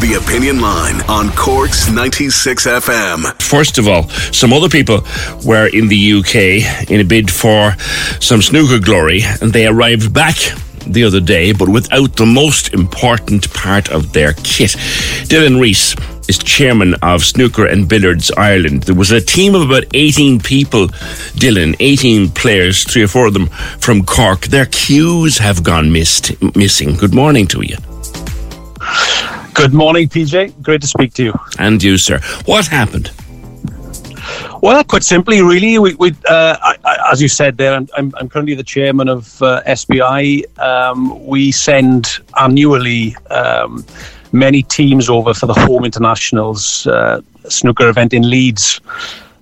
The Opinion Line on Cork's 96 FM. First of all, some other people were in the UK in a bid for some snooker glory, and they arrived back the other day, but without the most important part of their kit. Dylan Rees is chairman of Snooker and Billiards Ireland. There was a team of about 18 people, Dylan, 18 players, 3 or 4 of them from Cork. Their cues have gone missing. Good morning to you. Good morning, PJ. Great to speak to you. And you, sir. What happened? Well, quite simply, really. We, as you said there, I'm currently the chairman of SBI. We send annually many teams over for the Home Internationals snooker event in Leeds.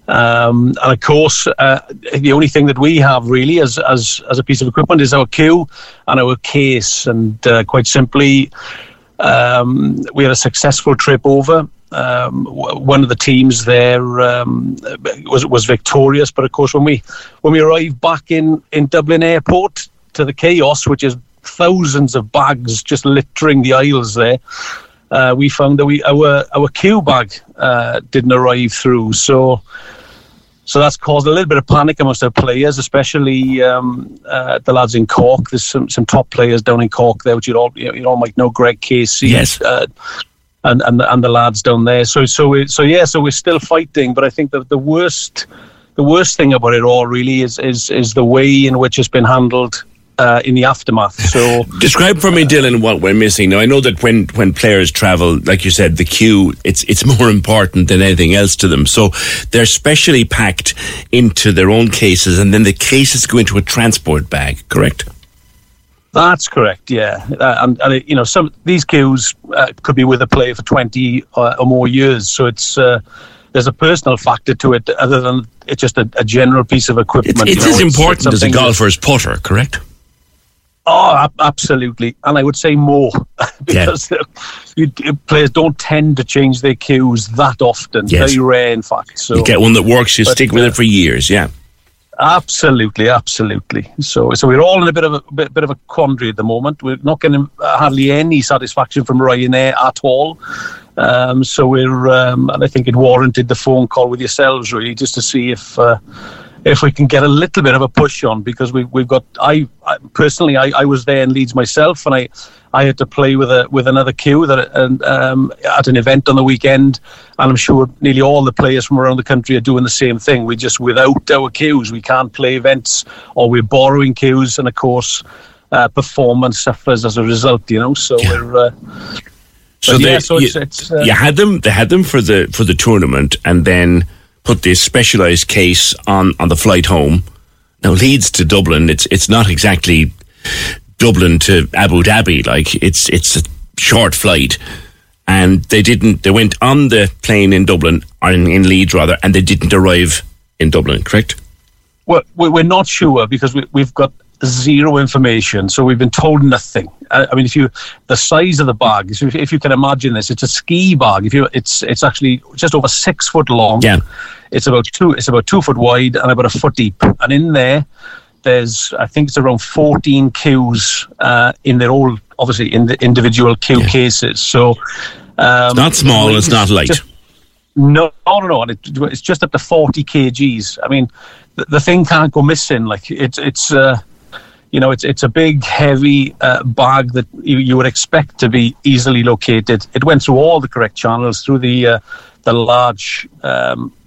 And of course, the only thing that we have really as a piece of equipment is our cue and our case. And quite simply, we had a successful trip over. One of the teams there was victorious, but of course, when we arrived back in Dublin Airport to the chaos, which is thousands of bags just littering the aisles there, we found that our cue bag didn't arrive through. So that's caused a little bit of panic amongst our players, especially the lads in Cork. There's some top players down in Cork there, which you all might know, Greg Casey. Yes. And the lads down there. So we're still fighting. But I think that the worst thing about it all really is the way in which it's been handled in the aftermath. So describe for me, Dylan, what we're missing. Now I know that when players travel, like you said, the queue it's more important than anything else to them. So they're specially packed into their own cases, and then the cases go into a transport bag. Correct. That's correct, yeah. And some these cues could be with a player for 20 or more years, so it's there's a personal factor to it other than it's just a general piece of equipment. It's important as a golfer's putter, correct? Oh, absolutely. And I would say more because players don't tend to change their cues that often. Yes. Very rare, in fact. So, you get one that works, stick with it for years, yeah. Absolutely. So we're all in a bit of a quandary at the moment. We're not getting hardly any satisfaction from Ryanair at all. So we're, and I think it warranted the phone call with yourselves really, just to see if we can get a little bit of a push on, because we've got. I personally was there in Leeds myself, and I had to play with another queue at an event on the weekend, and I'm sure nearly all the players from around the country are doing the same thing. We just, without our queues, we can't play events, or we're borrowing queues, and of course, performance suffers as a result. So we're. You had them. They had them for the tournament, and then put this specialised case on the flight home. Now Leeds to Dublin. It's not exactly Dublin to Abu Dhabi, like it's a short flight, and they went on the plane in Dublin, or in Leeds rather, and they didn't arrive in Dublin, correct? Well, we're not sure because we've got zero information, so we've been told nothing. I mean, the size of the bag, if you can imagine this, it's a ski bag. It's actually just over 6 foot long. Yeah. It's about 2 foot wide and about a foot deep, and in there. There's, I think it's around 14 cues in their all, obviously, in the individual cue cases. So it's not small, it's not light. No. It's just up to 40 kgs. I mean, the thing can't go missing. Like it's a big, heavy bag that you would expect to be easily located. It went through all the correct channels, through the large.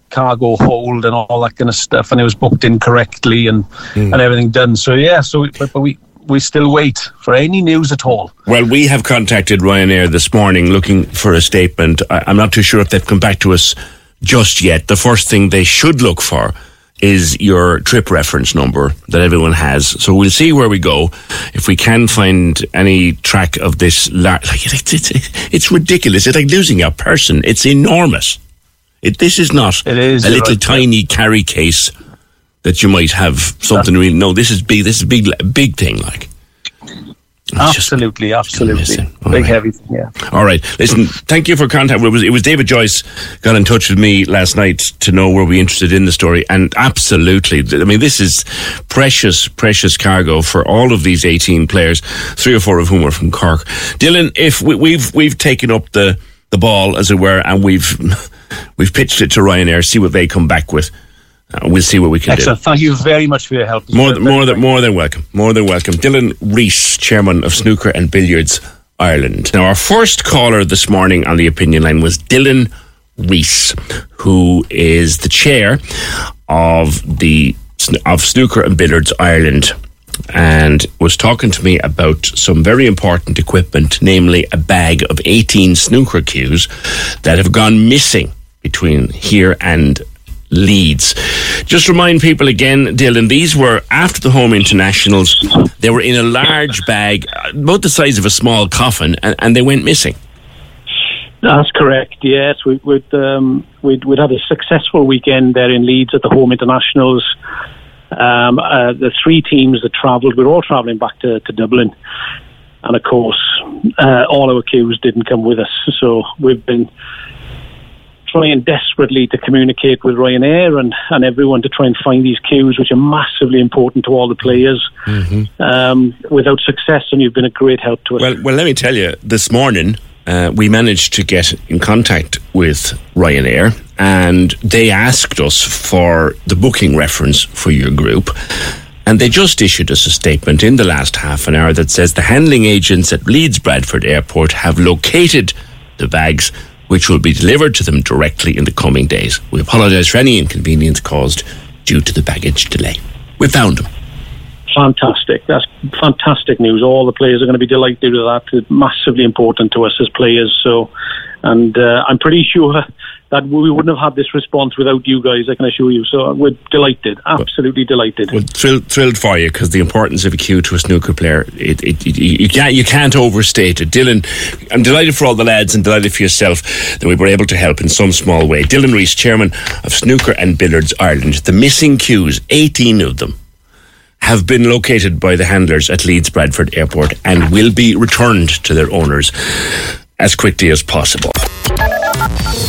Cargo hold and all that kind of stuff, and it was booked in correctly and everything done. But we still wait for any news at all. Well, we have contacted Ryanair this morning looking for a statement. I'm not too sure if they've come back to us just yet. The first thing they should look for is your trip reference number that everyone has. So we'll see where we go. If we can find any track of this, it's ridiculous. It's like losing a person. It's enormous. This is not a little tiny carry case that you might have something to read. No, this is big. This is big thing. Like absolutely, big, heavy thing. Yeah. All right, listen. Thank you for contact. It was David Joyce got in touch with me last night to know were we interested in the story, and absolutely. I mean, this is precious, precious cargo for all of these 18 players, 3 or 4 of whom are from Cork. Dylan, if we've taken up the ball, as it were, and we've pitched it to Ryanair. See what they come back with. We'll see what we can do. Thank you very much for your help. More than welcome. Dylan Rees, chairman of Snooker and Billiards Ireland. Now, our first caller this morning on the opinion line was Dylan Rees, who is the chair of Snooker and Billiards Ireland, and was talking to me about some very important equipment, namely a bag of 18 snooker cues that have gone missing between here and Leeds. Just remind people again, Dylan, these were after the home internationals. They were in a large bag, about the size of a small coffin, and they went missing. That's correct, yes. We'd had a successful weekend there in Leeds at the home internationals. The 3 teams that travelled, we were all travelling back to Dublin. And of course, all our cues didn't come with us. So we've been trying desperately to communicate with Ryanair and everyone to try and find these cues, which are massively important to all the players, without success, and you've been a great help to us. Well, let me tell you, this morning we managed to get in contact with Ryanair, and they asked us for the booking reference for your group, and they just issued us a statement in the last half an hour that says the handling agents at Leeds Bradford Airport have located the bags, which will be delivered to them directly in the coming days. We apologise for any inconvenience caused due to the baggage delay. We found them. Fantastic. That's fantastic news. All the players are going to be delighted with that. It's massively important to us as players. So, and I'm pretty sure that we wouldn't have had this response without you guys, I can assure you. So we're delighted, absolutely delighted. We're thrilled for you, because the importance of a cue to a snooker player, you can't overstate it. Dylan, I'm delighted for all the lads and delighted for yourself that we were able to help in some small way. Dylan Rees, chairman of Snooker and Billiards Ireland. The missing cues, 18 of them, have been located by the handlers at Leeds Bradford Airport and will be returned to their owners as quickly as possible.